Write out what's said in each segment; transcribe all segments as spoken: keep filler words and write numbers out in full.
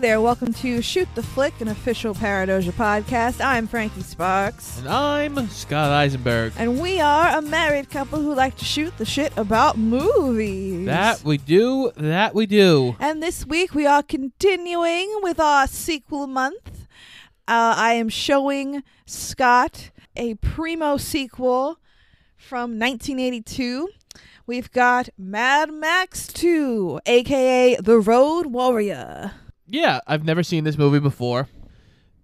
there, welcome to Shoot the Flick, an official Paradoja podcast. I'm Frankie Sparks. And I'm Scott Eisenberg. And we are a married couple who like to shoot the shit about movies. That we do, that we do. And this week we are continuing with our sequel month. Uh, I am showing Scott a primo sequel from nineteen eighty-two. We've got Mad Max two, a k a. The Road Warrior. Yeah, I've never seen this movie before.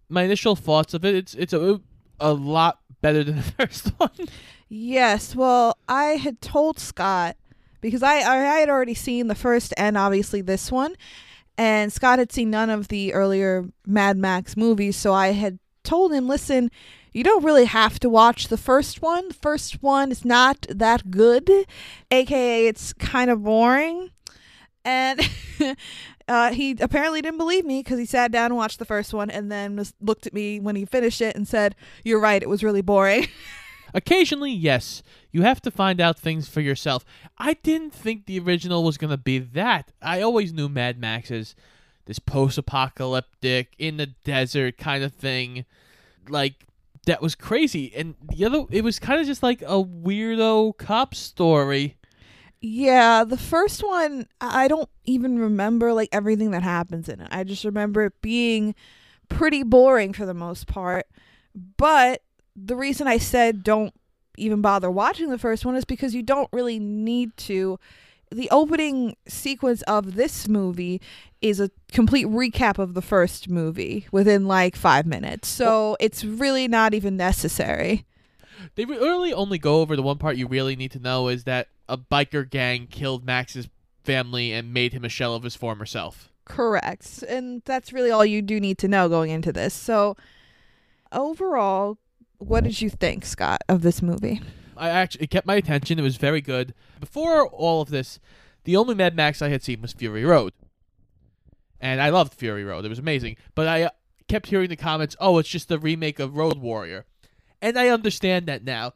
My initial thoughts of it, it's it's a, a lot better than the first one. Yes, well, I had told Scott, because I, I had already seen the first and obviously this one, and Scott had seen none of the earlier Mad Max movies, so I had told him, listen, you don't really have to watch the first one. The first one is not that good, a k a it's kind of boring. And uh, he apparently didn't believe me because he sat down and watched the first one and then just looked at me when he finished it and said, you're right, it was really boring. Occasionally, yes, you have to find out things for yourself. I didn't think the original was going to be that. I always knew Mad Max as this post-apocalyptic, in the desert kind of thing. Like, that was crazy. And the other, it was kind of just like a weirdo cop story. Yeah, the first one, I don't even remember like everything that happens in it. I just remember it being pretty boring for the most part. But the reason I said don't even bother watching the first one is because you don't really need to. The opening sequence of this movie is a complete recap of the first movie within like five minutes. So it's really not even necessary. They really only go over the one part you really need to know, is that a biker gang killed Max's family and made him a shell of his former self. Correct. And that's really all you do need to know going into this. So overall, what did you think, Scott, of this movie? I actually, it kept my attention. It was very good. Before all of this, the only Mad Max I had seen was Fury Road. And I loved Fury Road. It was amazing. But I kept hearing the comments, oh, it's just the remake of Road Warrior. And I understand that now.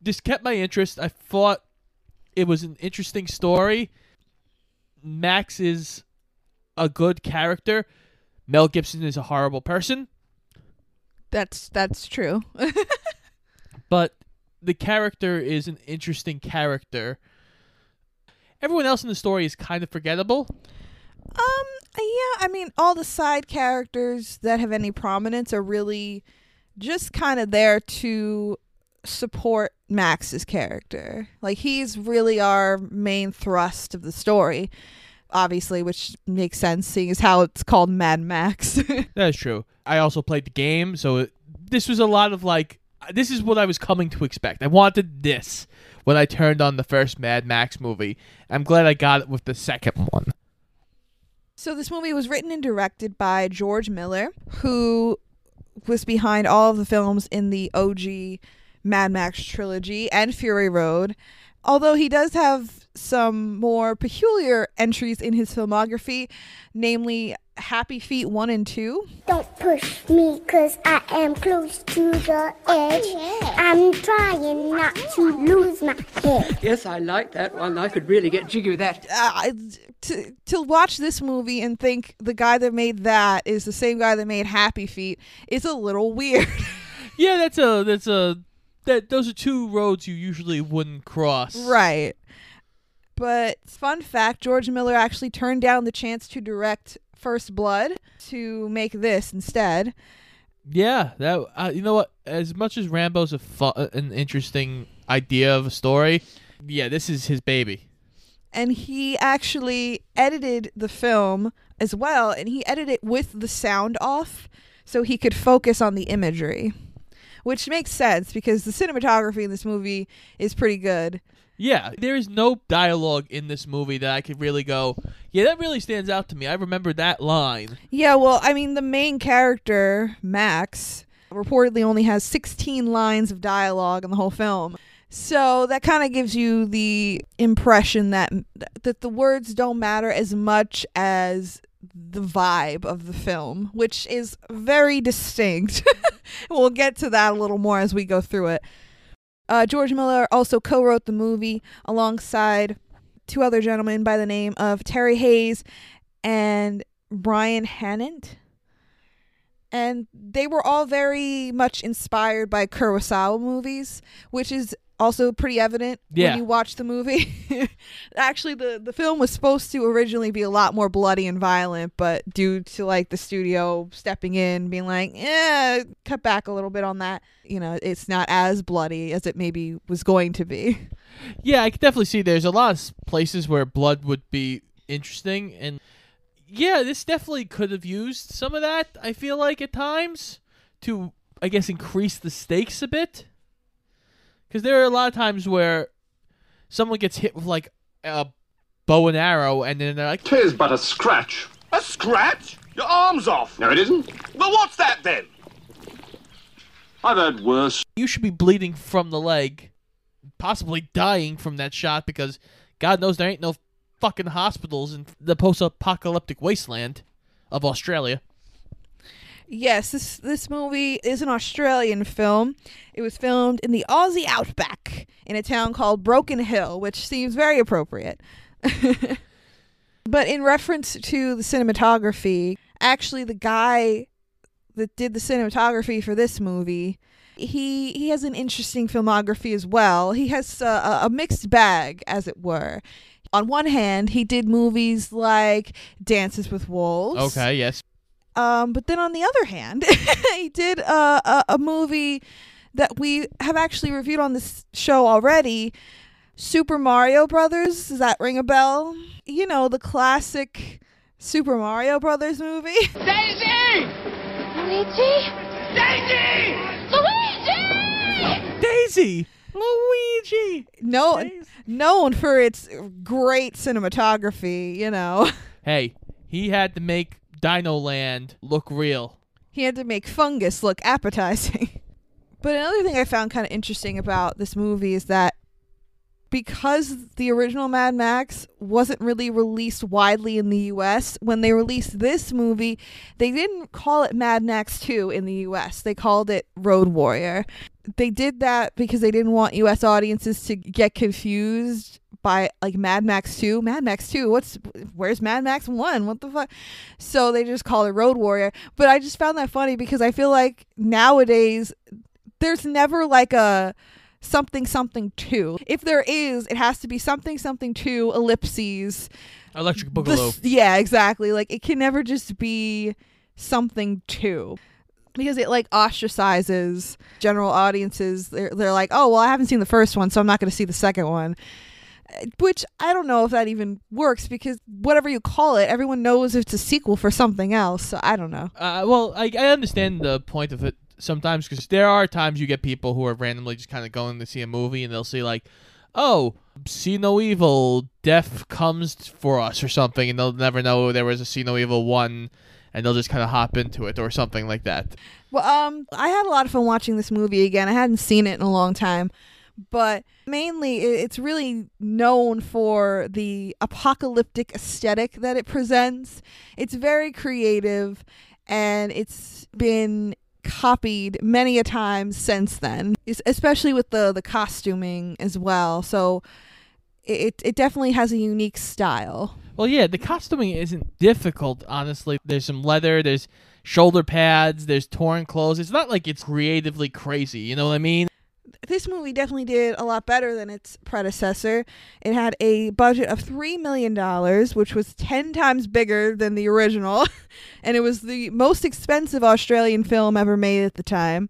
This kept my interest. I thought it was an interesting story. Max is a good character. Mel Gibson is a horrible person. That's that's true. But the character is an interesting character. Everyone else in the story is kind of forgettable. Um, yeah, I mean, all the side characters that have any prominence are really just kind of there to support Max's character. Like, he's really our main thrust of the story, obviously, which makes sense seeing as how it's called Mad Max. That is true. I also played the game, so it, this was a lot of like, this is what I was coming to expect. I wanted this when I turned on the first Mad Max movie. I'm glad I got it with the second one. So this movie was written and directed by George Miller, who was behind all of the films in the O G Mad Max trilogy and Fury Road, although he does have some more peculiar entries in his filmography, namely Happy Feet one and two. Don't push me because I am close to the edge. Yeah. I'm trying not to lose my head. Yes, I like that one. I could really get jiggy with that. Uh, to, to watch this movie and think the guy that made that is the same guy that made Happy Feet is a little weird. Yeah, that's a... that's a that those are two roads you usually wouldn't cross. Right. But fun fact, George Miller actually turned down the chance to direct First Blood to make this instead. Yeah, that uh, you know what? As much as Rambo's a fu- an interesting idea of a story, yeah, this is his baby. And he actually edited the film as well, and he edited it with the sound off so he could focus on the imagery, which makes sense because the cinematography in this movie is pretty good. Yeah, there is no dialogue in this movie that I could really go, yeah, that really stands out to me. I remember that line. Yeah, well, I mean, the main character, Max, reportedly only has sixteen lines of dialogue in the whole film. So that kind of gives you the impression that that the words don't matter as much as the vibe of the film, which is very distinct. We'll get to that a little more as we go through it. Uh, George Miller also co-wrote the movie alongside two other gentlemen by the name of Terry Hayes and Brian Hannant. And they were all very much inspired by Kurosawa movies, which is also pretty evident yeah. when you watch the movie. Actually, the, the film was supposed to originally be a lot more bloody and violent, but due to like the studio stepping in, being like, eh, cut back a little bit on that. You know, it's not as bloody as it maybe was going to be. Yeah, I can definitely see there's a lot of places where blood would be interesting and... yeah, this definitely could have used some of that, I feel like, at times, to, I guess, increase the stakes a bit. Because there are a lot of times where someone gets hit with, like, a bow and arrow, and then they're like... "'Tis but a scratch." "A scratch? Your arm's off." "No, it isn't." "Well, what's that, then?" "I've heard worse." You should be bleeding from the leg, possibly dying from that shot, because God knows there ain't no... fucking hospitals in the post-apocalyptic wasteland of Australia. Yes, this this movie is an Australian film. It was filmed in the Aussie outback in a town called Broken Hill, which seems very appropriate. But in reference to the cinematography, actually the guy that did the cinematography for this movie, He he has an interesting filmography as well. He has a, a mixed bag, as it were. On one hand, he did movies like Dances with Wolves. Okay, yes. Um, but then on the other hand, he did a, a, a movie that we have actually reviewed on this show already, Super Mario Brothers. Does that ring a bell? You know, the classic Super Mario Brothers movie. Daisy! Luigi? Daisy! Luigi! Daisy! Luigi! No, Daisy. Known for its great cinematography, you know. Hey, he had to make Dino Land look real. He had to make fungus look appetizing. But another thing I found kind of interesting about this movie is that because the original Mad Max wasn't really released widely in the U S, when they released this movie, they didn't call it Mad Max two in the U S. They called it Road Warrior. They did that because they didn't want U S audiences to get confused by like Mad Max two. Mad Max two, what's where's Mad Max one? What the fuck? So they just called it Road Warrior. But I just found that funny because I feel like nowadays there's never like a... something something two. If there is, it has to be something something two ellipses Electric Boogaloo. The, yeah, exactly. Like it can never just be something two because it like ostracizes general audiences. They're they're like, oh well, I haven't seen the first one, so I'm not going to see the second one. Which I don't know if that even works because whatever you call it, everyone knows it's a sequel for something else. So I don't know. Uh, well, I I understand the point of it. Sometimes, because there are times you get people who are randomly just kind of going to see a movie and they'll see like, oh, see no evil, death comes for us or something, and they'll never know there was a see no evil one, and they'll just kind of hop into it or something like that. Well, um, I had a lot of fun watching this movie again. I hadn't seen it in a long time, but mainly it's really known for the apocalyptic aesthetic that it presents. It's very creative, and it's been... copied many a time since then, especially with the the costuming as well, so it it definitely has a unique style. Well, yeah, the costuming isn't difficult, honestly. There's some leather, there's shoulder pads, there's torn clothes. It's not like it's creatively crazy, you know what I mean? This movie definitely did a lot better than its predecessor. It had a budget of three million dollars, which was ten times bigger than the original, and it was the most expensive Australian film ever made at the time.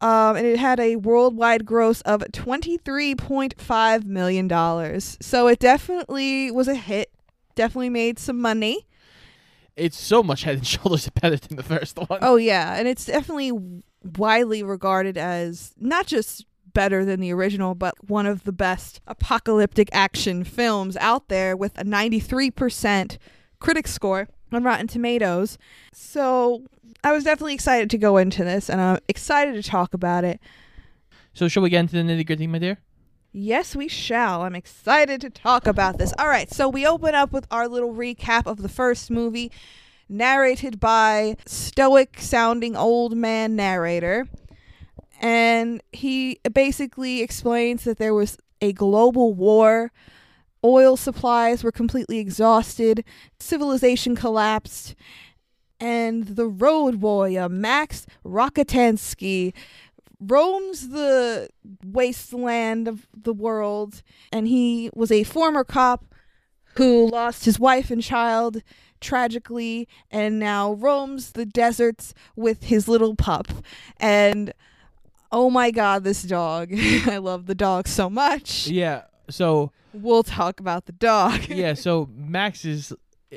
Um, and it had a worldwide gross of twenty-three point five million dollars. So it definitely was a hit, definitely made some money. It's so much head and shoulders better than the first one. Oh, yeah, and it's definitely... widely regarded as not just better than the original, but one of the best apocalyptic action films out there, with a ninety-three percent critic score on Rotten Tomatoes. So I was definitely excited to go into this, and I'm excited to talk about it. So shall we get into the nitty-gritty, my dear? Yes, we shall. I'm excited to talk about this. All right, so we open up with our little recap of the first movie, narrated by stoic-sounding old man narrator. And he basically explains that there was a global war Oil supplies were completely exhausted, civilization collapsed, and the Road Warrior, Max Rockatansky, roams the wasteland of the world, and he was a former cop who lost his wife and child tragically and now roams the deserts with his little pup. And oh my god, this dog. I love the dog so much. Yeah, so... We'll talk about the dog. Yeah, so Max is,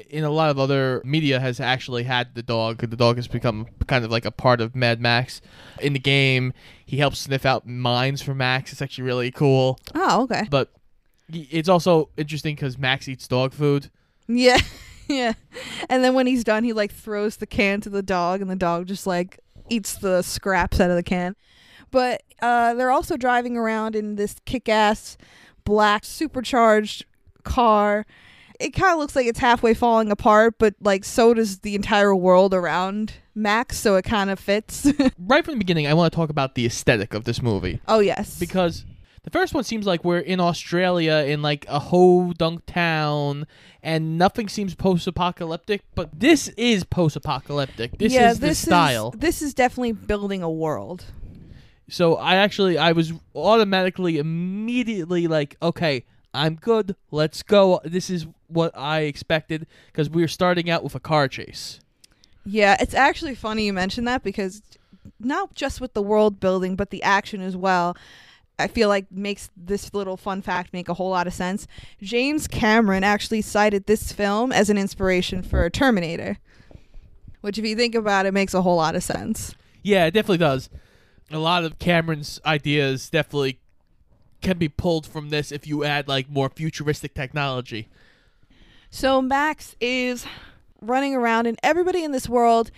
in a lot of other media, has actually had the dog. The dog has become kind of like a part of Mad Max. In the game, he helps sniff out mines for Max. It's actually really cool. Oh, okay. But it's also interesting because Max eats dog food. Yeah, yeah. And then when he's done, he, like, throws the can to the dog, and the dog just, like, eats the scraps out of the can. But uh, they're also driving around in this kick-ass black supercharged car. It kind of looks like it's halfway falling apart, but like so does the entire world around Max, so it kind of fits. Right from the beginning, I want to talk about the aesthetic of this movie. Oh yes, because the first one seems like we're in Australia in like a ho-dunk town and nothing seems post-apocalyptic, but this is post-apocalyptic. This yeah, is this the style is, this is definitely building a world. So I actually, I was automatically, immediately like, okay, I'm good, let's go. This is what I expected, because we were starting out with a car chase. Yeah, it's actually funny you mentioned that, because not just with the world building, but the action as well, I feel like makes this little fun fact make a whole lot of sense. James Cameron actually cited this film as an inspiration for Terminator, which if you think about it, makes a whole lot of sense. Yeah, it definitely does. A lot of Cameron's ideas definitely can be pulled from this if you add like more futuristic technology. So Max is running around and everybody in this world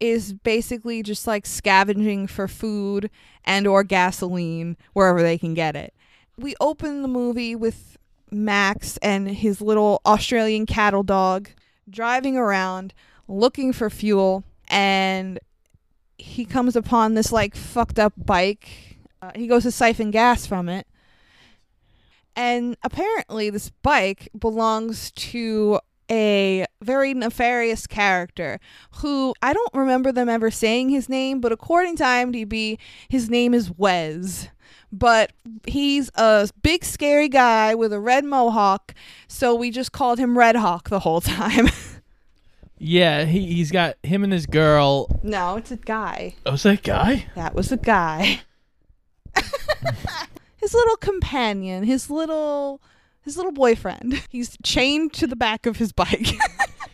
is basically just like scavenging for food and or gasoline wherever they can get it. We open the movie with Max and his little Australian cattle dog driving around looking for fuel, and he comes upon this, like, fucked up bike. Uh, he goes to siphon gas from it. And apparently this bike belongs to a very nefarious character who, I don't remember them ever saying his name, but according to I M D B, his name is Wes. But he's a big, scary guy with a red mohawk, so we just called him Red Hawk the whole time. Yeah, he, he's got him and his girl. No, it's a guy. Oh, is that a guy? That was a guy. His little companion, his little his little boyfriend. He's chained to the back of his bike.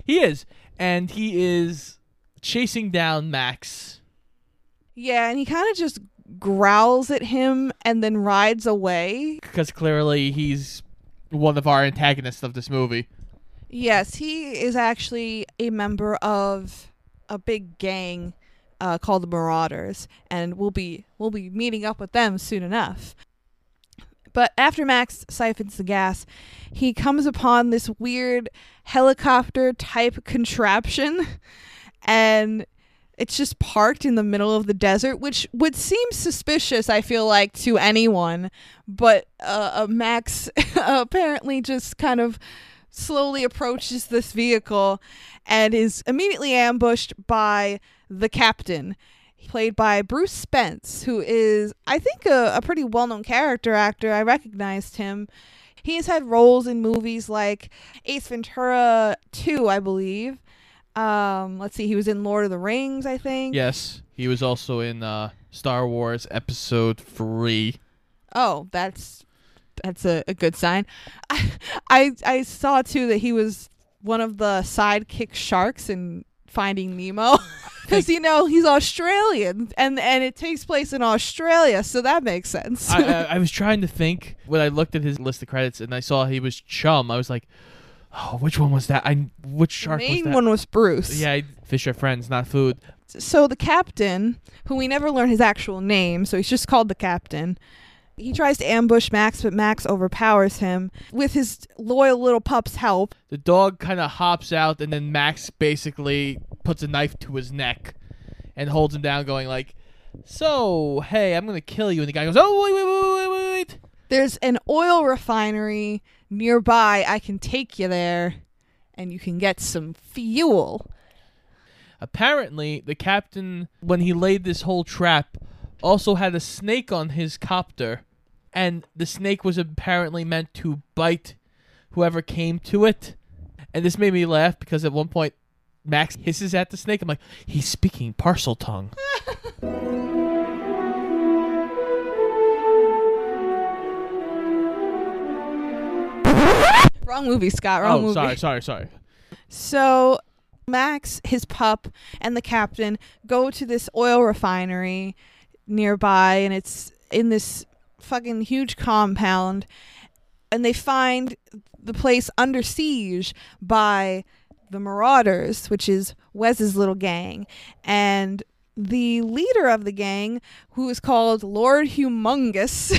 He is. And he is chasing down Max. Yeah, and he kind of just growls at him and then rides away. Because clearly he's one of our antagonists of this movie. Yes, he is actually a member of a big gang uh, called the Marauders, and we'll be we'll be meeting up with them soon enough. But after Max siphons the gas, he comes upon this weird helicopter-type contraption, and it's just parked in the middle of the desert, which would seem suspicious, I feel like, to anyone. But uh, Max apparently just kind of slowly approaches this vehicle and is immediately ambushed by the captain, played by Bruce Spence, who is, I think, a, a pretty well-known character actor. I recognized him. He has had roles in movies like Ace Ventura two, I believe. Um, let's see, he was in Lord of the Rings, I think. Yes, he was also in uh, Star Wars Episode three. Oh, that's... That's a, a good sign. I, I I saw, too, that he was one of the sidekick sharks in Finding Nemo. Because, you know, he's Australian, and, and it takes place in Australia, so that makes sense. I, I, I was trying to think when I looked at his list of credits, and I saw he was Chum. I was like, oh, which one was that? I Which shark was that? The main one was Bruce. Yeah, fish are friends, not food. So the captain, who we never learn his actual name, so he's just called the captain, he tries to ambush Max, but Max overpowers him with his loyal little pup's help. The dog kind of hops out, and then Max basically puts a knife to his neck and holds him down, going like, so, hey, I'm going to kill you. And the guy goes, oh, wait, wait, wait, wait, wait. There's an oil refinery nearby. I can take you there and you can get some fuel. Apparently, the captain, when he laid this whole trap, also had a snake on his copter, and the snake was apparently meant to bite whoever came to it. And this made me laugh because at one point, Max hisses at the snake. I'm like, he's speaking parcel tongue. Wrong movie, Scott. Wrong oh, movie. Sorry, sorry, sorry. So Max, his pup, and the captain go to this oil refinery nearby, and it's in this fucking huge compound, and they find the place under siege by the Marauders, which is Wes's little gang, and the leader of the gang, who is called Lord Humongous,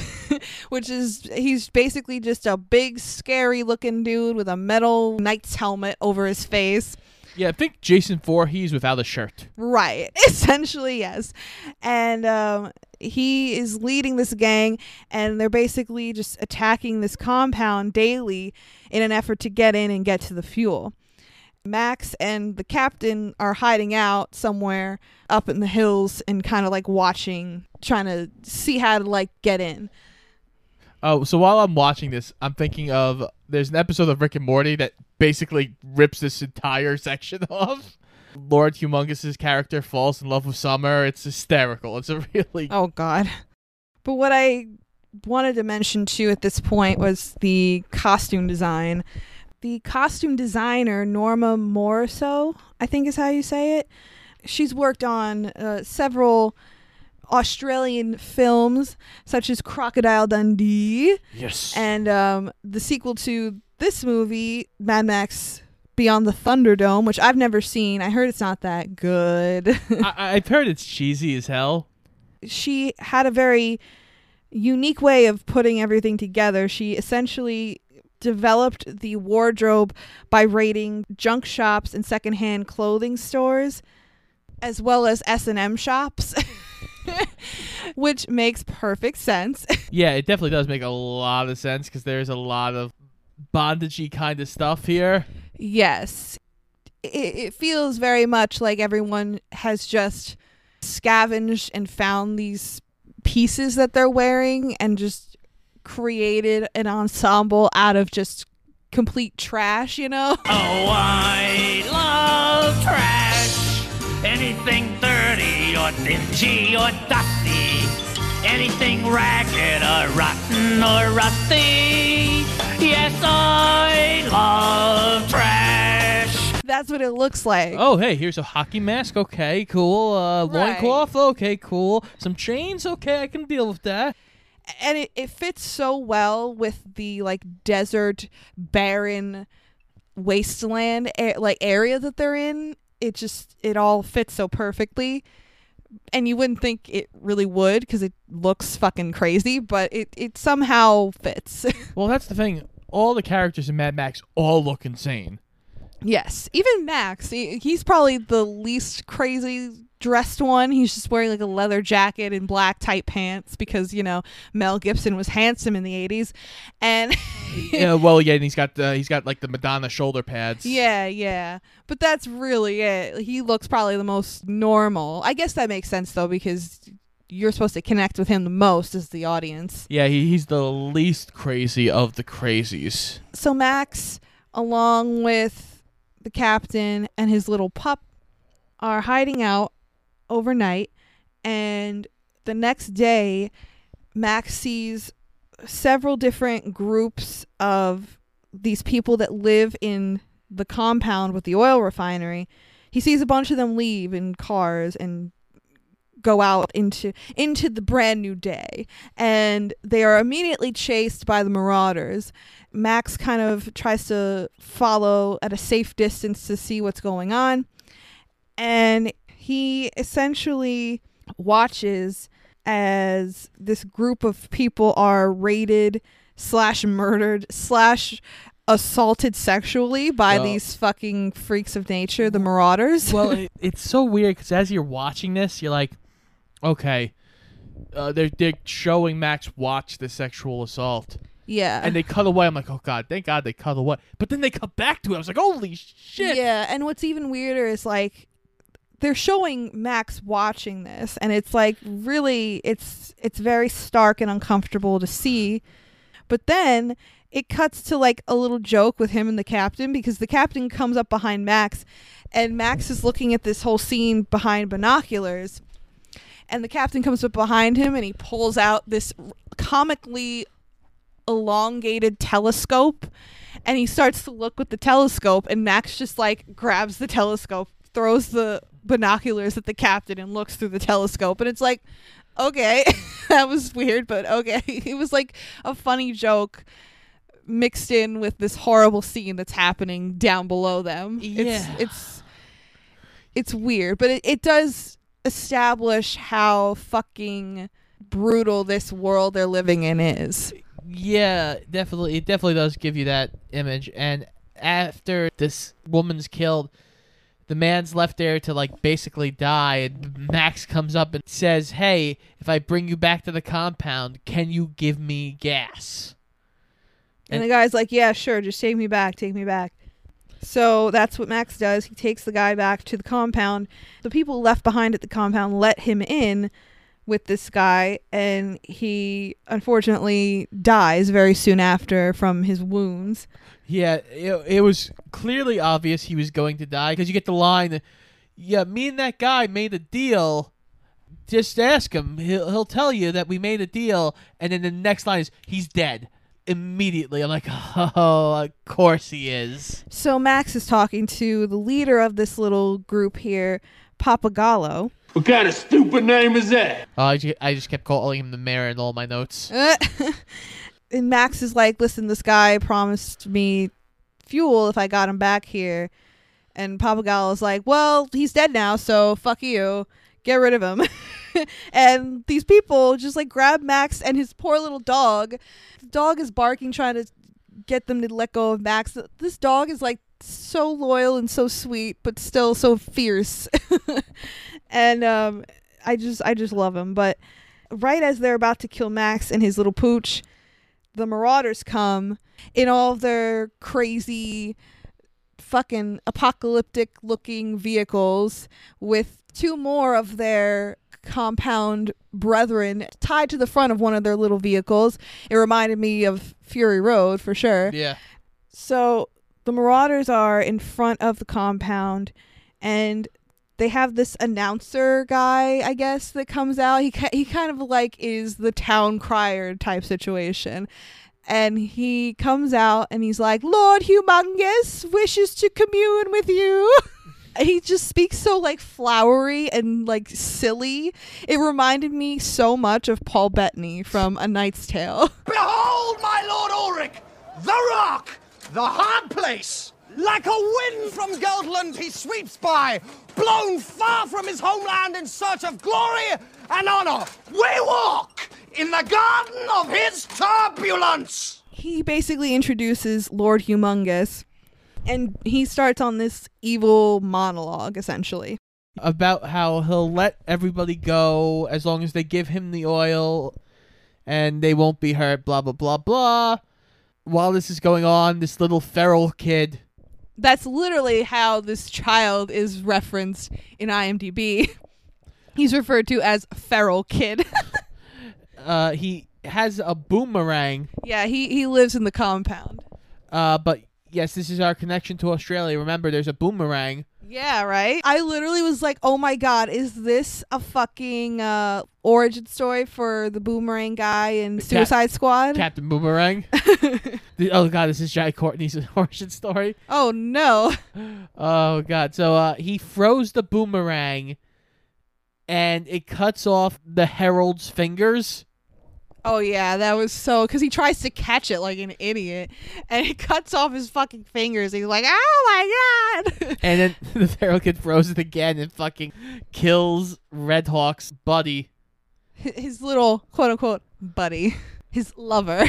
which is, he's basically just a big, scary-looking dude with a metal knight's helmet over his face. Yeah, I think Jason Voorhees without a shirt. Right. Essentially, yes. And um, he is leading this gang, and they're basically just attacking this compound daily in an effort to get in and get to the fuel. Max and the captain are hiding out somewhere up in the hills and kind of like watching, trying to see how to like get in. Oh, so while I'm watching this, I'm thinking of, there's an episode of Rick and Morty that basically rips this entire section off. Lord Humongous's character falls in love with Summer. It's hysterical. It's a really... Oh, God. But what I wanted to mention too at this point was the costume design. The costume designer, Norma Morriso, I think is how you say it. She's worked on uh, several Australian films, such as Crocodile Dundee. Yes. And um, the sequel to this movie, Mad Max Beyond the Thunderdome, which I've never seen. I heard it's not that good. I- I've heard it's cheesy as hell. She had a very unique way of putting everything together. She essentially developed the wardrobe by raiding junk shops and secondhand clothing stores, as well as S and M shops, which makes perfect sense. Yeah, it definitely does make a lot of sense because there's a lot of bondagey kind of stuff here. Yes. It, it feels very much like everyone has just scavenged and found these pieces that they're wearing and just created an ensemble out of just complete trash, you know? Oh, I love trash. Anything dirty or dingy or dusty. Anything ragged or rotten or rusty. Yes, I love trash. That's what it looks like. Oh, hey, here's a hockey mask. Okay, cool. Uh, right. Loincloth. Okay, cool. Some chains. Okay, I can deal with that. And it, it fits so well with the, like, desert, barren, wasteland, a- like, area that they're in. It just, it all fits so perfectly. And you wouldn't think it really would because it looks fucking crazy, but it, it somehow fits. Well, that's the thing. All the characters in Mad Max all look insane. Yes. Even Max. He, he's probably the least crazy dressed one. He's just wearing like a leather jacket and black tight pants because, you know, Mel Gibson was handsome in the eighties, and yeah, well, yeah, and he's got uh, he's got like the Madonna shoulder pads. Yeah, yeah, but that's really it. He looks probably the most normal. I guess that makes sense though because you're supposed to connect with him the most as the audience. Yeah, he, he's the least crazy of the crazies. So Max, along with the captain and his little pup, are hiding out overnight, and the next day Max sees several different groups of these people that live in the compound with the oil refinery. He sees a bunch of them leave in cars and go out into into the brand new day, and they are immediately chased by the Marauders. Max kind of tries to follow at a safe distance to see what's going on, and he essentially watches as this group of people are raided slash murdered slash assaulted sexually by well, these fucking freaks of nature, the Marauders. Well, it, it's so weird because as you're watching this, you're like, okay, uh, they're, they're showing Max watch the sexual assault. Yeah. And they cut away. I'm like, oh, God, thank God they cut away. But then they cut back to it. I was like, holy shit. Yeah. And what's even weirder is, like, they're showing Max watching this. And it's, like, really, it's it's very stark and uncomfortable to see. But then it cuts to, like, a little joke with him and the captain, because the captain comes up behind Max. And Max is looking at this whole scene behind binoculars. And the captain comes up behind him and he pulls out this comically elongated telescope, and he starts to look with the telescope, and Max just, like, grabs the telescope, throws the binoculars at the captain, and looks through the telescope. And it's like, okay, that was weird, but okay. It was like a funny joke mixed in with this horrible scene that's happening down below them. Yeah. It's it's it's weird, but it, it does establish how fucking brutal this world they're living in is. Yeah, definitely. It definitely does give you that image. And after this woman's killed, the man's left there to, like, basically die. And Max comes up and says, hey, if I bring you back to the compound, can you give me gas? And, and the guy's like, yeah, sure. Just take me back. Take me back. So that's what Max does. He takes the guy back to the compound. The people left behind at the compound let him in with this guy, and he unfortunately dies very soon after from his wounds. Yeah, it, it was clearly obvious he was going to die, because you get the line, yeah, me and that guy made a deal. Just ask him. He'll, he'll tell you that we made a deal. And then the next line is, he's dead. Immediately. I'm like, oh, of course he is. So Max is talking to the leader of this little group here, Pappagallo. What kind of stupid name is that? Uh, I, just, I just kept calling him the mayor in all my notes. And Max is like, listen, this guy promised me fuel if I got him back here. And Papagallo's like, well, he's dead now, so fuck you. Get rid of him. And these people just, like, grab Max and his poor little dog. The dog is barking, trying to get them to let go of Max. This dog is, like, so loyal and so sweet, but still so fierce. And um, I just I just love him. But right as they're about to kill Max and his little pooch, the Marauders come in all their crazy fucking apocalyptic looking vehicles with two more of their compound brethren tied to the front of one of their little vehicles. It reminded me of Fury Road for sure. Yeah. So the Marauders are in front of the compound, and they have this announcer guy, I guess, that comes out. He ca- he kind of, like, is the town crier type situation. And he comes out and he's like, Lord Humongous wishes to commune with you. He just speaks so, like, flowery and, like, silly. It reminded me so much of Paul Bettany from A Knight's Tale. Behold, my Lord Ulrich, the rock, the hard place. Like a wind from Goldland, he sweeps by, blown far from his homeland in search of glory and honor. We walk in the garden of his turbulence. He basically introduces Lord Humongous, and he starts on this evil monologue, essentially. About how he'll let everybody go as long as they give him the oil and they won't be hurt, blah, blah, blah, blah. While this is going on, this little feral kid... That's literally how this child is referenced in I M D B. He's referred to as feral kid. uh, he has a boomerang. Yeah, he, he lives in the compound. Uh, but yes, this is our connection to Australia. Remember, there's a boomerang. Yeah, right? I literally was like, oh my God, is this a fucking uh, origin story for the boomerang guy in Suicide Cap- Squad? Captain Boomerang? the, oh God, this is Jai Courtney's origin story? Oh no. Oh God. So uh, he froze the boomerang and it cuts off the Herald's fingers. Oh yeah, that was so... Because he tries to catch it like an idiot and it cuts off his fucking fingers. He's like, oh my God. And then the feral kid throws it again and fucking kills Red Hawk's buddy. His little, quote-unquote, buddy. His lover.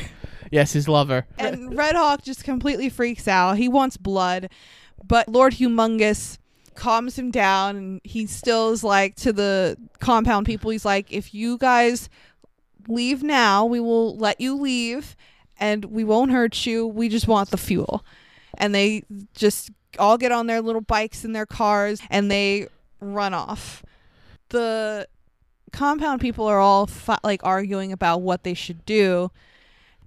Yes, his lover. And Red Hawk just completely freaks out. He wants blood. But Lord Humongous calms him down, and he still is like, to the compound people, he's like, if you guys leave now, we will let you leave. and we won't hurt you. We just want the fuel. And they just all get on their little bikes and their cars and they run off. The compound people are all fi- like arguing about what they should do.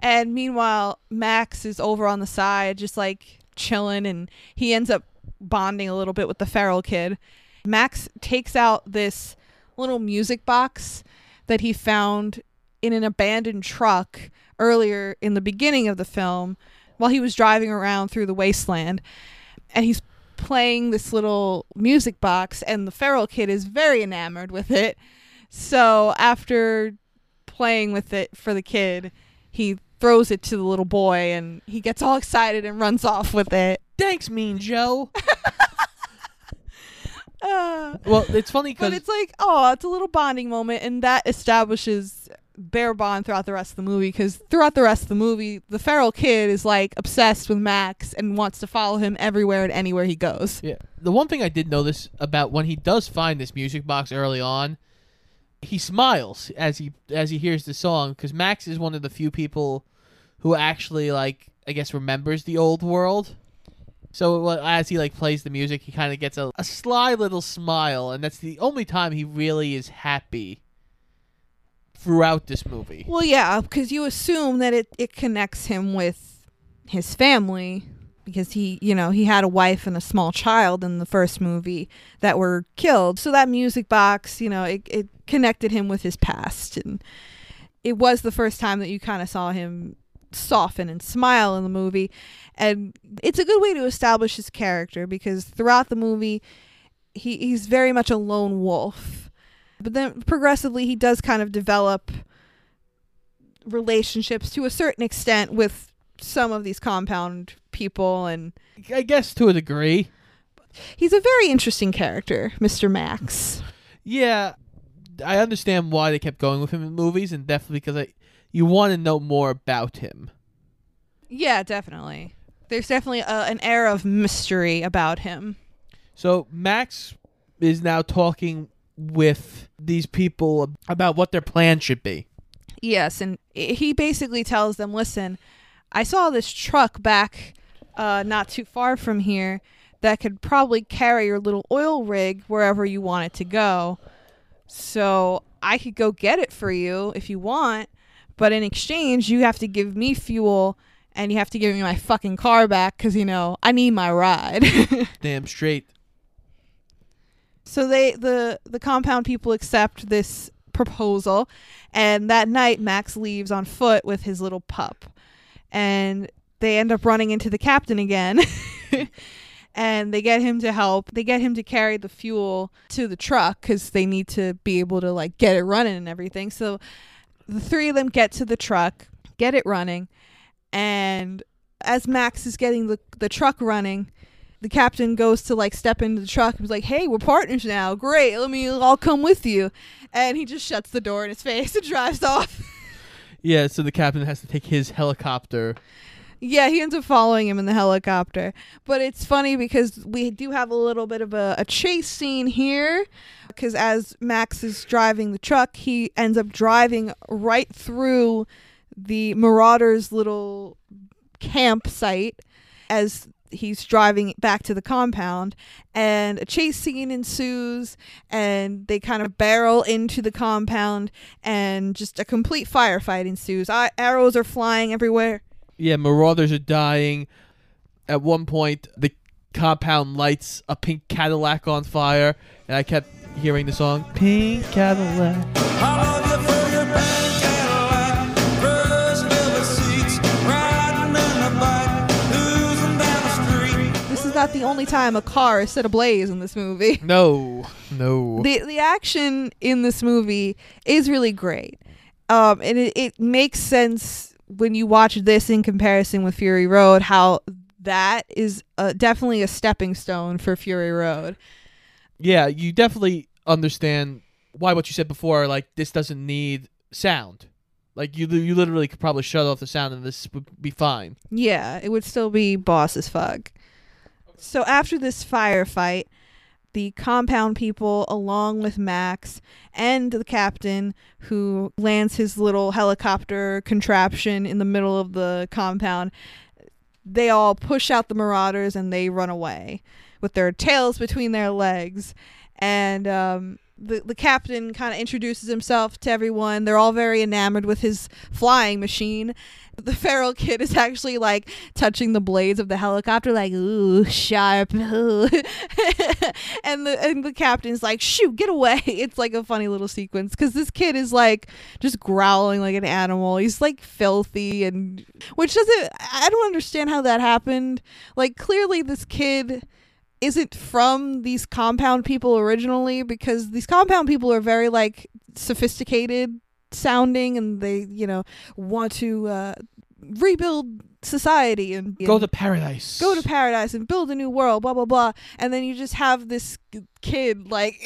And meanwhile, Max is over on the side, just like chilling, and he ends up bonding a little bit with the feral kid. Max takes out this little music box that he found in an abandoned truck earlier in the beginning of the film while he was driving around through the wasteland, and he's playing this little music box, and the feral kid is very enamored with it. So after playing with it for the kid, he throws it to the little boy, and he gets all excited and runs off with it. Thanks, Mean Joe. uh, well, it's funny because it's like, oh, it's a little bonding moment, and that establishes their bond throughout the rest of the movie, because throughout the rest of the movie, the feral kid is like obsessed with Max and wants to follow him everywhere and anywhere he goes. Yeah. The one thing I did notice about when he does find this music box early on, he smiles as he as he hears the song, because Max is one of the few people who actually, like, I guess remembers the old world. So as he like plays the music, he kind of gets a, a sly little smile, and that's the only time he really is happy throughout this movie. Well, yeah, because you assume that it, it connects him with his family, because he, you know, he had a wife and a small child in the first movie that were killed. So that music box, you know, it, it connected him with his past, and it was the first time that you kind of saw him soften and smile in the movie. And it's a good way to establish his character, because throughout the movie he he's very much a lone wolf, but then progressively he does kind of develop relationships to a certain extent with some of these compound people, and I guess to a degree he's a very interesting character, Mister Max. Yeah, I understand why they kept going with him in movies, and definitely because I You want to know more about him. Yeah, definitely. There's definitely a, an air of mystery about him. So Max is now talking with these people about what their plan should be. Yes, and he basically tells them, listen, I saw this truck back uh, not too far from here that could probably carry your little oil rig wherever you want it to go. So I could go get it for you if you want. But in exchange, you have to give me fuel, and you have to give me my fucking car back, because, you know, I need my ride. Damn straight. So they the, the compound people accept this proposal, and that night, Max leaves on foot with his little pup. And they end up running into the captain again, and they get him to help. They get him to carry the fuel to the truck, because they need to be able to, like, get it running and everything. So the three of them get to the truck, get it running, and as Max is getting the, the truck running, the captain goes to, like, step into the truck and was like, hey, we're partners now. Great. Let me all come with you. And he just shuts the door in his face and drives off. Yeah, so the captain has to take his helicopter. Yeah, he ends up following him in the helicopter. But it's funny because we do have a little bit of a, a chase scene here, because as Max is driving the truck, he ends up driving right through the Marauders' little campsite as he's driving back to the compound, and a chase scene ensues, and they kind of barrel into the compound, and just a complete firefight ensues. I- arrows are flying everywhere. Yeah, Marauders are dying. At one point, the compound lights a pink Cadillac on fire, and I kept hearing the song, Pink Cadillac. How long you fill your pink Cadillac? First fill seats, riding in the bike, losing down the street. This is not the only time a car is set ablaze in this movie. No, no. The the action in this movie is really great. Um, and it, it makes sense when you watch this in comparison with Fury Road, how that is uh, definitely a stepping stone for Fury Road. Yeah, you definitely understand why what you said before, like, this doesn't need sound. Like, you you literally could probably shut off the sound and this would be fine. Yeah, it would still be boss as fuck. So after this firefight, the compound people along with Max and the captain, who lands his little helicopter contraption in the middle of the compound. They all push out the marauders and they run away with their tails between their legs. And um, the, the captain kind of introduces himself to everyone. They're all very enamored with his flying machine. The feral kid is actually like touching the blades of the helicopter, like, ooh, sharp. Ooh. and the and the captain's like, shoot, get away. It's like a funny little sequence because this kid is like just growling like an animal. He's like filthy, and which doesn't, I don't understand how that happened. Like, clearly this kid isn't from these compound people originally, because these compound people are very like sophisticated sounding, and they, you know, want to uh rebuild society and go know, to paradise go to paradise and build a new world, blah blah blah. And then you just have this kid like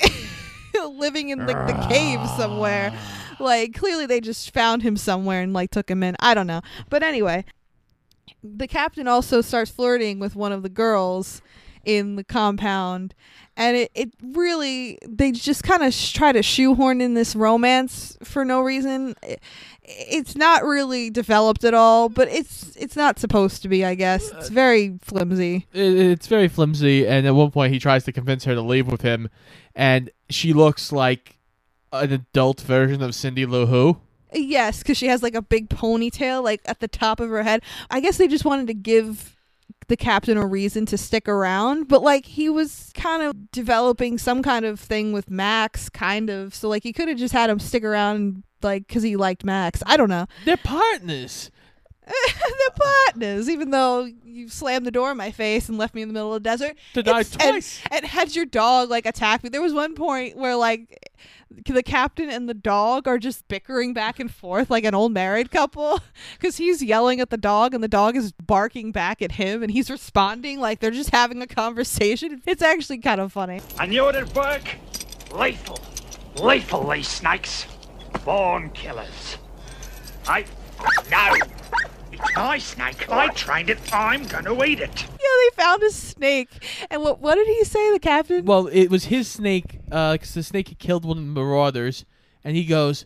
living in like the, the cave somewhere. Like, clearly they just found him somewhere and like took him in. I don't know, but anyway, the captain also starts flirting with one of the girls in the compound, and it, it really, they just kind of sh- try to shoehorn in this romance for no reason. It, it's not really developed at all, but it's it's not supposed to be, I guess. It's very flimsy. It, it's very flimsy, and at one point he tries to convince her to leave with him, and she looks like an adult version of Cindy Lou Who. Yes, because she has like a big ponytail like at the top of her head. I guess they just wanted to give the captain a reason to stick around, but like he was kind of developing some kind of thing with Max, kind of, so like you could have just had him stick around like because he liked Max. I don't know, they're partners. They're partners, even though you slammed the door in my face and left me in the middle of the desert to die twice, and, and had your dog like attack me. There was one point where like the captain and the dog are just bickering back and forth like an old married couple, because he's yelling at the dog and the dog is barking back at him, and he's responding like they're just having a conversation. It's actually kind of funny. I knew it'd work. Lethal, lethal, these snakes, born killers. I no. My snake. I trained it. I'm going to eat it. Yeah, they found a snake. And what what did he say, the captain? Well, it was his snake, because uh, the snake had killed one of the marauders. And he goes,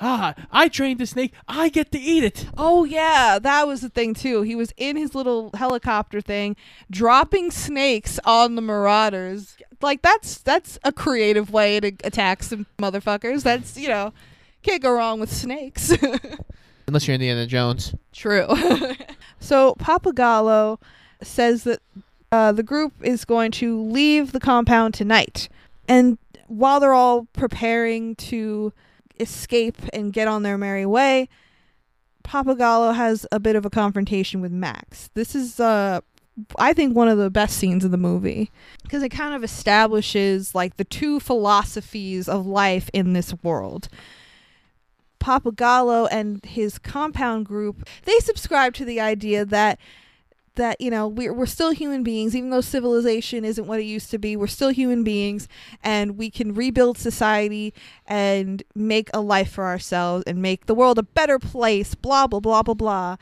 ah, I trained the snake. I get to eat it. Oh, yeah. That was the thing, too. He was in his little helicopter thing, dropping snakes on the marauders. Like, that's, that's a creative way to attack some motherfuckers. That's, you know, can't go wrong with snakes. Unless you're Indiana Jones. True. So Pappagallo says that uh, the group is going to leave the compound tonight. And while they're all preparing to escape and get on their merry way, Pappagallo has a bit of a confrontation with Max. This is, uh, I think, one of the best scenes of the movie, because it kind of establishes like the two philosophies of life in this world. Pappagallo and his compound group, they subscribe to the idea that, that you know, we're, we're still human beings, even though civilization isn't what it used to be. We're still human beings, and we can rebuild society and make a life for ourselves and make the world a better place, blah, blah, blah, blah, blah.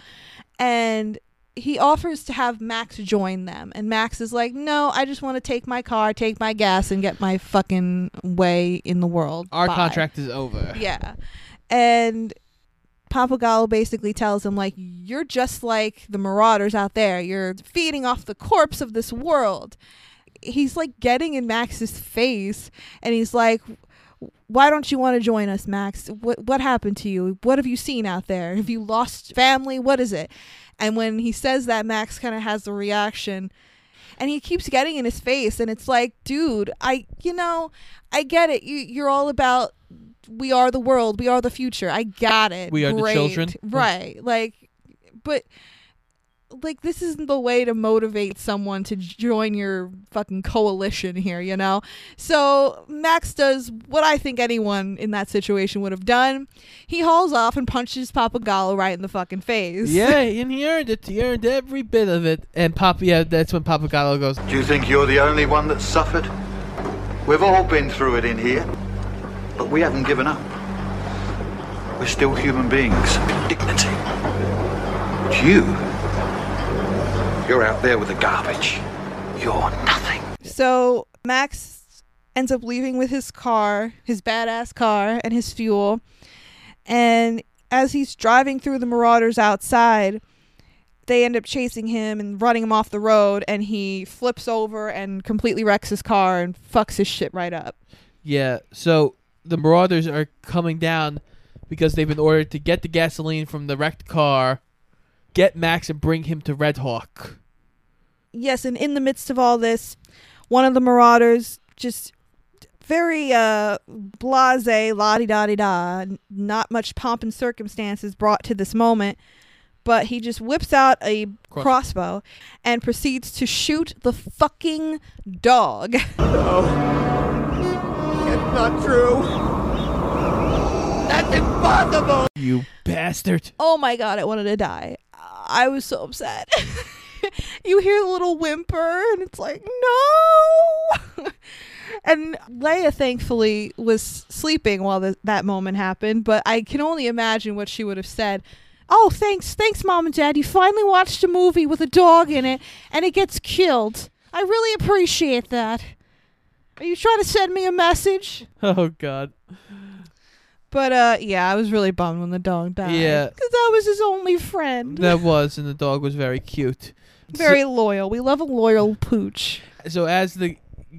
And he offers to have Max join them, and Max is like, no, I just want to take my car, take my gas, and get my fucking way in the world. Our Bye. Contract is over. Yeah. And Pappagallo basically tells him, like, you're just like the marauders out there. You're feeding off the corpse of this world. He's, like, getting in Max's face, and he's like, why don't you want to join us, Max? What what happened to you? What have you seen out there? Have you lost family? What is it? And when he says that, Max kind of has the reaction, and he keeps getting in his face, and it's like, dude, I, you know, I get it. You, you're all about... we are the world, we are the future, I got it, we are Great. The children, right? Like, but like, this isn't the way to motivate someone to join your fucking coalition here, you know? So Max does what I think anyone in that situation would have done. He hauls off and punches Pappagallo right in the fucking face. Yeah, and he earned it. He earned every bit of it. And Pop, yeah, that's when Pappagallo goes, do you think you're the only one that suffered? We've all been through it in here. But we haven't given up. We're still human beings. Dignity. But you, you're out there with the garbage. You're nothing. So Max ends up leaving with his car, his badass car, and his fuel. And as he's driving through the marauders outside, they end up chasing him and running him off the road, and he flips over and completely wrecks his car and fucks his shit right up. Yeah, so the marauders are coming down because they've been ordered to get the gasoline from the wrecked car, get Max, and bring him to Red Hawk. Yes, and in the midst of all this, one of the marauders, just very uh, blasé, la-di-da-di-da, not much pomp and circumstances brought to this moment, but he just whips out a crossbow. crossbow and proceeds to shoot the fucking dog. No. It's not true. That's impossible. You bastard. Oh my God, I wanted to die. I was so upset. You hear the little whimper and it's like, no. And Leia, thankfully, was sleeping while th- that moment happened, but I can only imagine what she would have said. Oh, thanks, thanks, Mom and Dad. You finally watched a movie with a dog in it, and it gets killed. I really appreciate that. Are you trying to send me a message? Oh, God. But, uh, yeah, I was really bummed when the dog died. Yeah. Because that was his only friend. That was, and the dog was very cute. Very so, loyal. We love a loyal pooch. So as the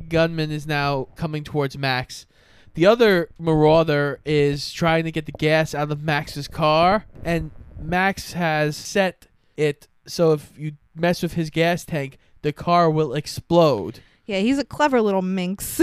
gunman is now coming towards Max, the other marauder is trying to get the gas out of Max's car, and Max has set it so if you mess with his gas tank, the car will explode. Yeah, he's a clever little minx.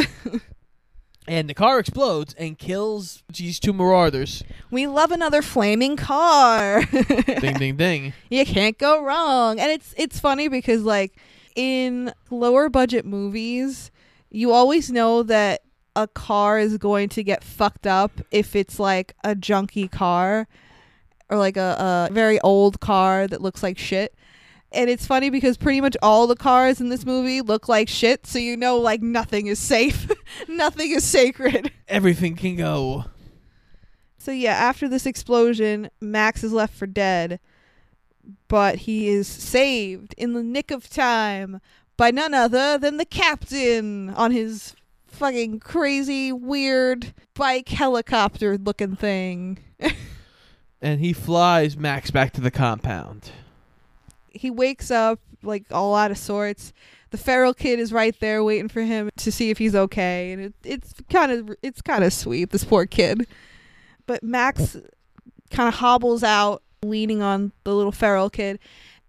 And the car explodes and kills these two marauders. We love another flaming car. Ding, ding, ding. You can't go wrong. And it's it's funny because, like, in lower budget movies, you always know that a car is going to get fucked up if it's, like, a junky car. Or like a, a very old car that looks like shit. And it's funny because pretty much all the cars in this movie look like shit. So you know, like, nothing is safe. Nothing is sacred. Everything can go. So yeah, after this explosion, Max is left for dead. But he is saved in the nick of time by none other than the captain on his fucking crazy, weird bike helicopter looking thing. And he flies Max back to the compound. He wakes up, like, all out of sorts. The feral kid is right there waiting for him to see if he's okay. And it, it's kind of it's kind of sweet, this poor kid. But Max kind of hobbles out, leaning on the little feral kid,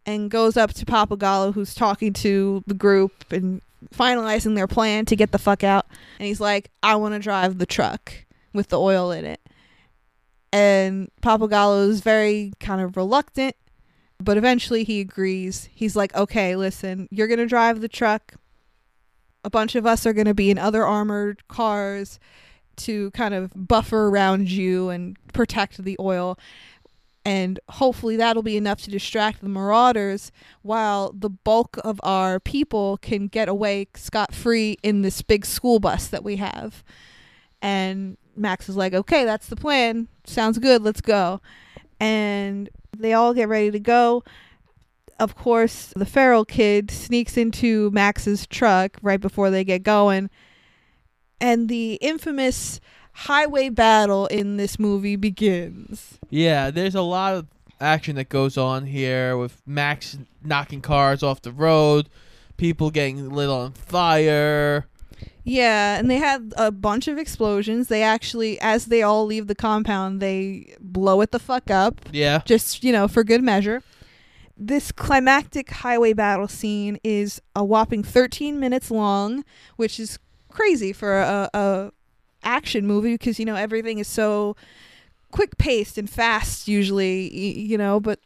and goes up to Pappagallo, who's talking to the group and finalizing their plan to get the fuck out. And he's like, I want to drive the truck with the oil in it. And Pappagallo is very kind of reluctant, but eventually he agrees. He's like, okay, listen, you're going to drive the truck. A bunch of us are going to be in other armored cars to kind of buffer around you and protect the oil. And hopefully that'll be enough to distract the marauders while the bulk of our people can get away scot-free in this big school bus that we have. And Max is like, okay, that's the plan. Sounds good. Let's go. And they all get ready to go. Of course, the feral kid sneaks into Max's truck right before they get going. And the infamous highway battle in this movie begins. Yeah, there's a lot of action that goes on here with Max knocking cars off the road, people getting lit on fire. Yeah, and they had a bunch of explosions. They actually, as they all leave the compound, they blow it the fuck up. Yeah. Just, you know, for good measure. This climactic highway battle scene is a whopping thirteen minutes long, which is crazy for a, a action movie because, you know, everything is so quick-paced and fast usually, you know, but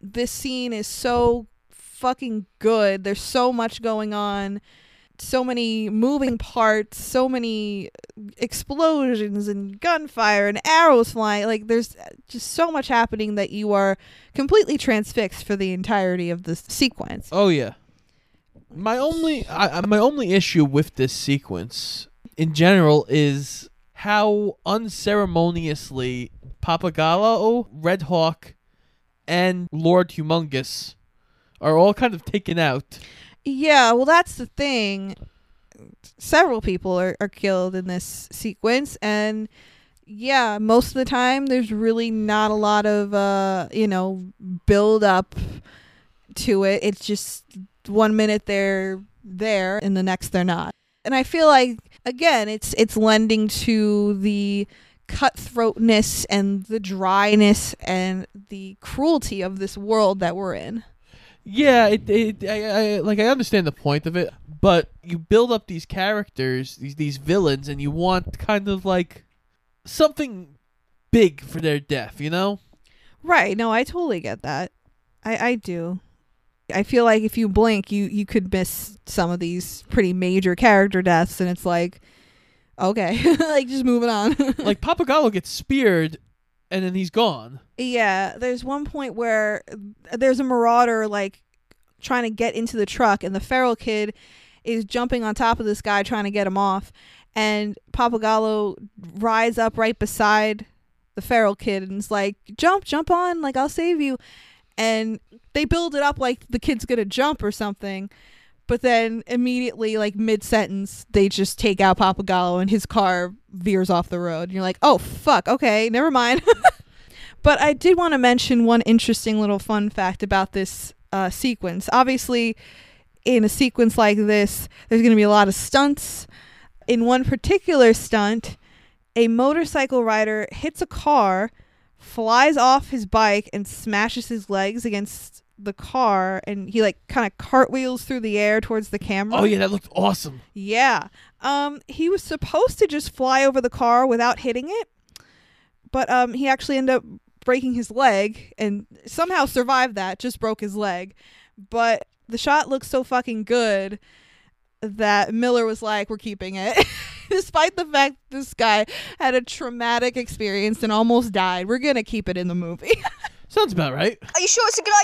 this scene is so fucking good. There's so much going on. So many moving parts, so many explosions and gunfire and arrows flying. Like, there's just so much happening that you are completely transfixed for the entirety of this sequence. Oh yeah. My only I, my only issue with this sequence in general is how unceremoniously Pappagallo, Red Hawk, and Lord Humongous are all kind of taken out. Yeah, well, that's the thing. several people are, are killed in this sequence, and yeah, most of the time there's really not a lot of uh you know build up to it. It's just one minute they're there and the next they're not. And I feel like, again, it's it's lending to the cutthroatness and the dryness and the cruelty of this world that we're in. Yeah, it, it, I, I, like I understand the point of it, but you build up these characters, these these villains, and you want kind of like something big for their death, you know? Right. No, I totally get that. I, I do. I feel like if you blink, you, you could miss some of these pretty major character deaths, and it's like, okay, like just moving on. Like Pappagallo gets speared, and then he's gone. Yeah, there's one point where there's a marauder like trying to get into the truck, and the feral kid is jumping on top of this guy trying to get him off, and Pappagallo rides up right beside the feral kid and is like, jump, jump on, like I'll save you. And they build it up like the kid's gonna jump or something, but then immediately, like mid-sentence, they just take out Pappagallo and his car veers off the road. And you're like, oh, fuck, okay, never mind. But I did want to mention one interesting little fun fact about this uh, sequence. Obviously, in a sequence like this, there's going to be a lot of stunts. In one particular stunt, a motorcycle rider hits a car, flies off his bike, and smashes his legs against the car, and he like kind of cartwheels through the air towards the camera. Oh yeah, that looked awesome. Yeah. Um he was supposed to just fly over the car without hitting it, but um he actually ended up breaking his leg, and somehow survived that, just broke his leg. But the shot looked so fucking good that Miller was like, we're keeping it. Despite the fact this guy had a traumatic experience and almost died, we're gonna keep it in the movie. Sounds about right. Are you sure it's a good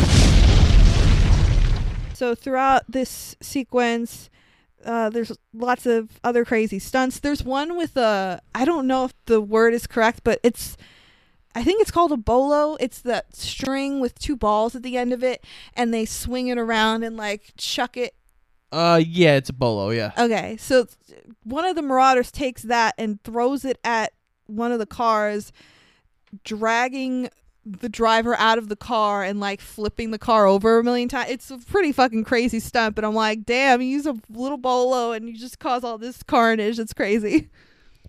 idea? Sure! So throughout this sequence, uh, there's lots of other crazy stunts. There's one with a, I don't know if the word is correct, but it's, I think it's called a bolo. It's that string with two balls at the end of it, and they swing it around and like chuck it. Uh, yeah, it's a bolo, yeah. Okay, so one of the marauders takes that and throws it at one of the cars, dragging the driver out of the car and like flipping the car over a million times. It's a pretty fucking crazy stunt, but I'm like, damn, you use a little bolo and you just cause all this carnage. It's crazy.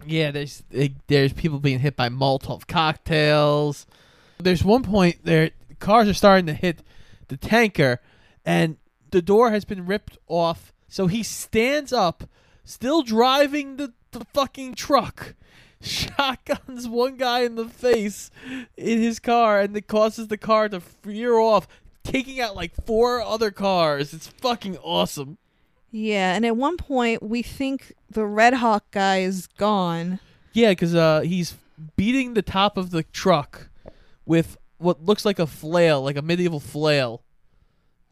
Yeah, there's there's people being hit by Molotov cocktails. There's one point there, cars are starting to hit the tanker, and the door has been ripped off, so he stands up, still driving the, the fucking truck, shotguns one guy in the face in his car, and it causes the car to veer off, taking out like four other cars. It's fucking awesome. Yeah, and at one point we think the Red Hawk guy is gone. Yeah, because uh, he's beating the top of the truck with what looks like a flail, like a medieval flail,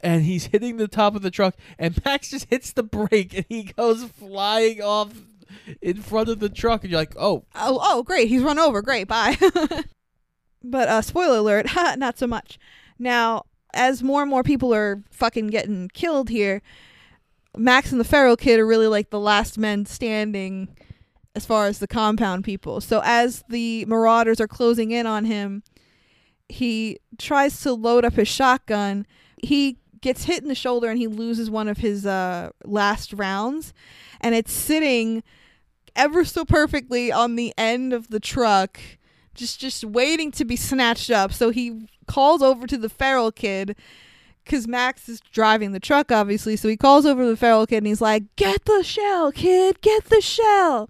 and he's hitting the top of the truck, and Max just hits the brake and he goes flying off in front of the truck, and you're like, oh oh, oh great, he's run over, great, bye. But uh spoiler alert, not so much. Now, as more and more people are fucking getting killed here, Max and the feral kid are really like the last men standing as far as the compound people. So as the marauders are closing in on him, he tries to load up his shotgun. He gets hit in the shoulder and he loses one of his uh last rounds, and it's sitting ever so perfectly on the end of the truck, just just waiting to be snatched up. So he calls over to the feral kid, because Max is driving the truck, obviously, so he calls over to the feral kid and he's like, get the shell, kid, get the shell.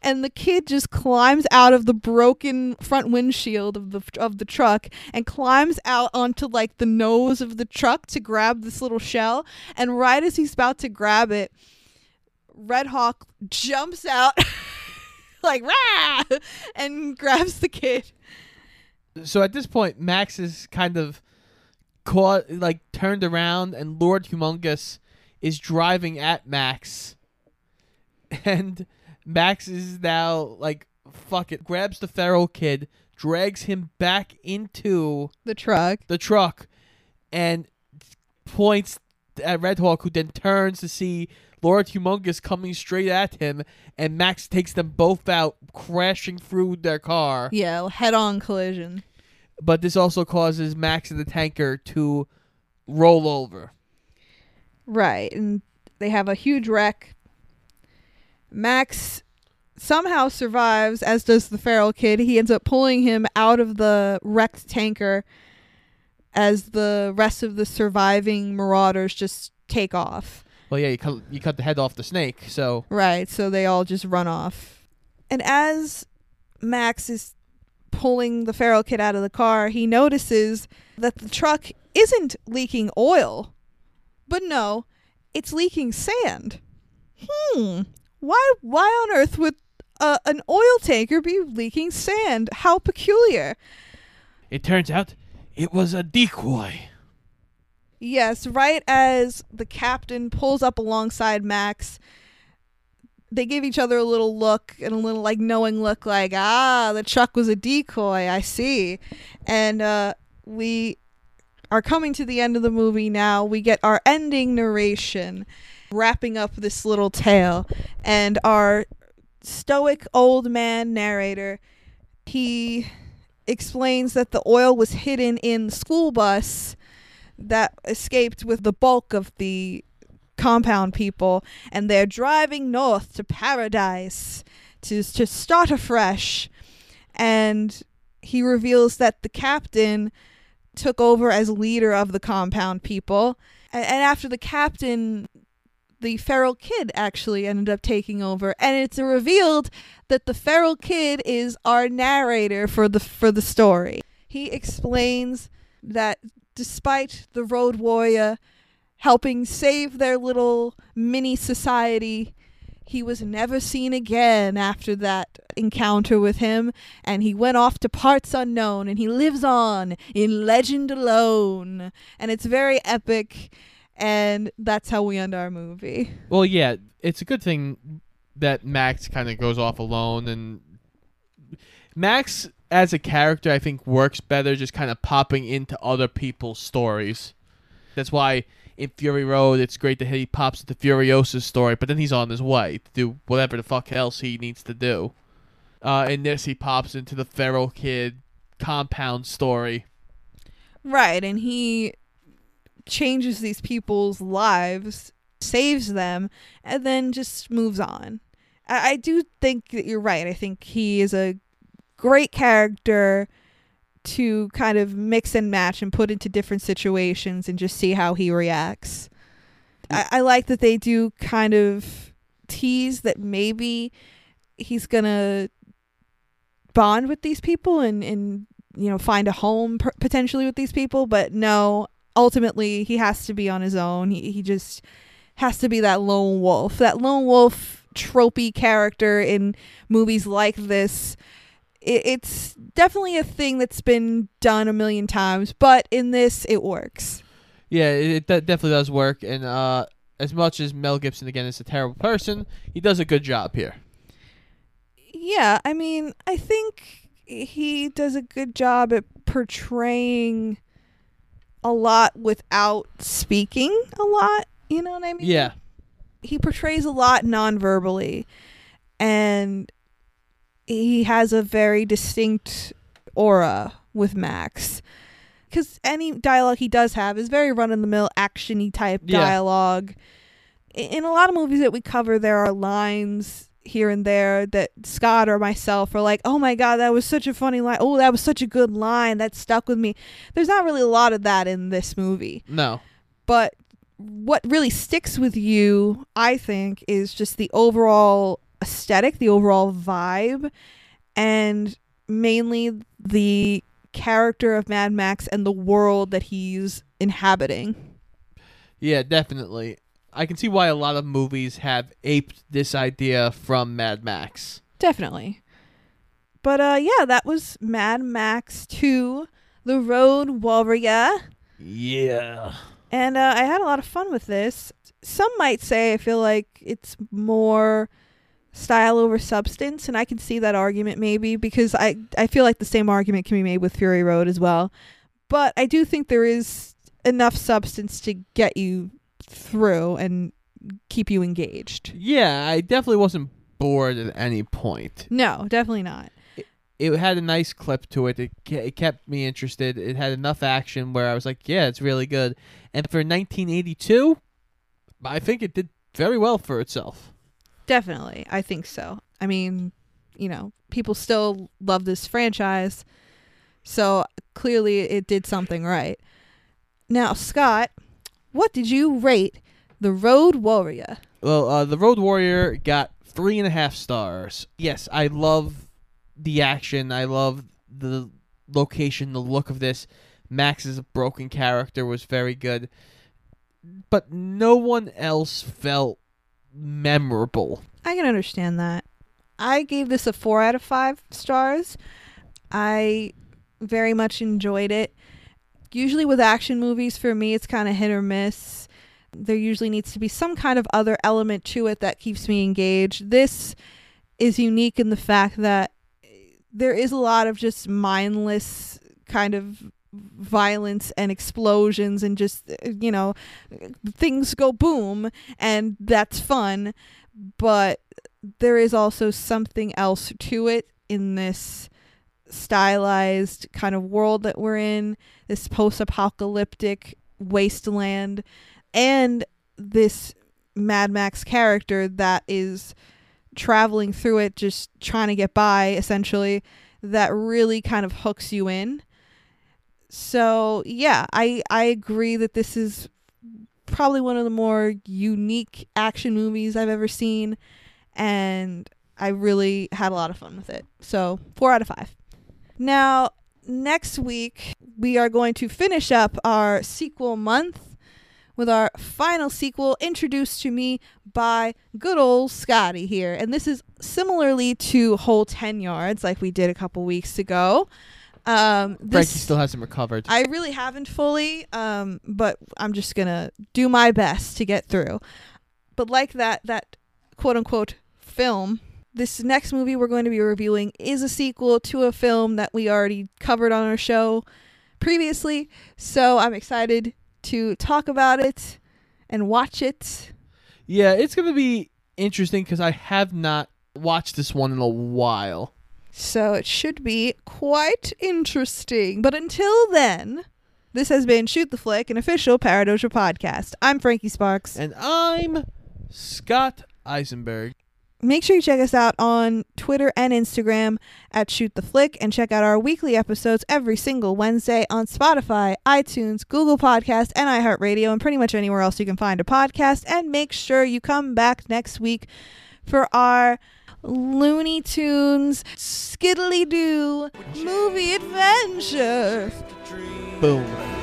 And the kid just climbs out of the broken front windshield of the of the truck and climbs out onto like the nose of the truck to grab this little shell. And right as he's about to grab it, Red Hawk jumps out like rah, and grabs the kid. So at this point, Max is kind of caught, like turned around, and Lord Humongous is driving at Max, and Max is now like, fuck it, grabs the feral kid, drags him back into the truck, the truck, and points at Red Hawk, who then turns to see Lord Humongous coming straight at him, and Max takes them both out, crashing through their car. Yeah, head-on collision. But this also causes Max and the tanker to roll over. Right, and they have a huge wreck. Max somehow survives, as does the feral kid. He ends up pulling him out of the wrecked tanker as the rest of the surviving marauders just take off. Well, yeah, you cut, you cut the head off the snake, so... Right, so they all just run off. And as Max is pulling the feral kid out of the car, he notices that the truck isn't leaking oil. But no, it's leaking sand. Hmm, why, why on earth would uh, an oil tanker be leaking sand? How peculiar. It turns out it was a decoy. Yes, right as the captain pulls up alongside Max, they give each other a little look and a little like knowing look like, ah, the truck was a decoy, I see. And uh, we are coming to the end of the movie now. We get our ending narration, wrapping up this little tale. And our stoic old man narrator, he explains that the oil was hidden in the school bus that escaped with the bulk of the compound people, and they're driving north to paradise to to start afresh. And he reveals that the captain took over as leader of the compound people, and, and after the captain, the feral kid actually ended up taking over. And it's revealed that the feral kid is our narrator for the for the story. He explains that despite the Road Warrior helping save their little mini society, he was never seen again after that encounter with him, and he went off to parts unknown, and he lives on in legend alone. And it's very epic, and that's how we end our movie. Well, yeah, it's a good thing that Max kind of goes off alone, and Max as a character, I think, works better just kind of popping into other people's stories. That's why in Fury Road, it's great that he pops into Furiosa's story, but then he's on his way to do whatever the fuck else he needs to do. Uh, in this, he pops into the feral kid compound story. Right, and he changes these people's lives, saves them, and then just moves on. I, I do think that you're right. I think he is a great character to kind of mix and match and put into different situations and just see how he reacts. I, I like that they do kind of tease that maybe he's gonna bond with these people and, and you know, find a home p- potentially with these people, but no, ultimately he has to be on his own. He, he just has to be that lone wolf. That lone wolf tropey character in movies like this. It's definitely a thing that's been done a million times, but in this, it works. Yeah, it de- definitely does work, and uh, as much as Mel Gibson, again, is a terrible person, he does a good job here. Yeah, I mean, I think he does a good job at portraying a lot without speaking a lot, you know what I mean? Yeah. He portrays a lot non-verbally, and he has a very distinct aura with Max, because any dialogue he does have is very run-of-the-mill, action-y type yeah. dialogue. In a lot of movies that we cover, there are lines here and there that Scott or myself are like, oh my god, that was such a funny line. Oh, that was such a good line. That stuck with me. There's not really a lot of that in this movie. No. But what really sticks with you, I think, is just the overall aesthetic, the overall vibe, and mainly the character of Mad Max and the world that he's inhabiting. Yeah, definitely. I can see why a lot of movies have aped this idea from Mad Max. Definitely. But uh, yeah, that was Mad Max two, The Road Warrior. Yeah. And uh, I had a lot of fun with this. Some might say I feel like it's more style over substance, and I can see that argument maybe, because I, I feel like the same argument can be made with Fury Road as well. But I do think there is enough substance to get you through and keep you engaged. Yeah, I definitely wasn't bored at any point. No, definitely not. It, it had a nice clip to it. It, it kept me interested. It had enough action where I was like, yeah, it's really good. And for nineteen eighty-two, I think it did very well for itself. Definitely. I think so. I mean, you know, people still love this franchise. So clearly it did something right. Now, Scott, what did you rate The Road Warrior? Well, uh, The Road Warrior got three and a half stars. Yes, I love the action. I love the location, the look of this. Max's broken character was very good. But no one else felt memorable. I can understand that. I gave this a four out of five stars. I very much enjoyed it. Usually with action movies, for me, it's kind of hit or miss. There usually needs to be some kind of other element to it that keeps me engaged. This is unique in the fact that there is a lot of just mindless kind of violence and explosions and just, you know, things go boom, and that's fun. But there is also something else to it in this stylized kind of world that we're in, this post-apocalyptic wasteland, and this Mad Max character that is traveling through it, just trying to get by, essentially, that really kind of hooks you in. So, yeah, I, I agree that this is probably one of the more unique action movies I've ever seen, and I really had a lot of fun with it. So, four out of five. Now, next week, we are going to finish up our sequel month with our final sequel introduced to me by good old Scotty here. And this is similarly to Whole ten Yards, like we did a couple weeks ago. Um, this, Frankie still hasn't recovered. I really haven't fully, um, but I'm just going to do my best to get through. But like that, that quote-unquote film, this next movie we're going to be reviewing is a sequel to a film that we already covered on our show previously. So I'm excited to talk about it and watch it. Yeah, it's going to be interesting because I have not watched this one in a while. So it should be quite interesting. But until then, this has been Shoot the Flick, an official Paradoja podcast. I'm Frankie Sparks. And I'm Scott Eisenberg. Make sure you check us out on Twitter and Instagram at Shoot the Flick, and check out our weekly episodes every single Wednesday on Spotify, iTunes, Google Podcasts, and iHeartRadio, and pretty much anywhere else you can find a podcast. And make sure you come back next week for our Looney Tunes Skiddly-Doo movie adventure. Boom.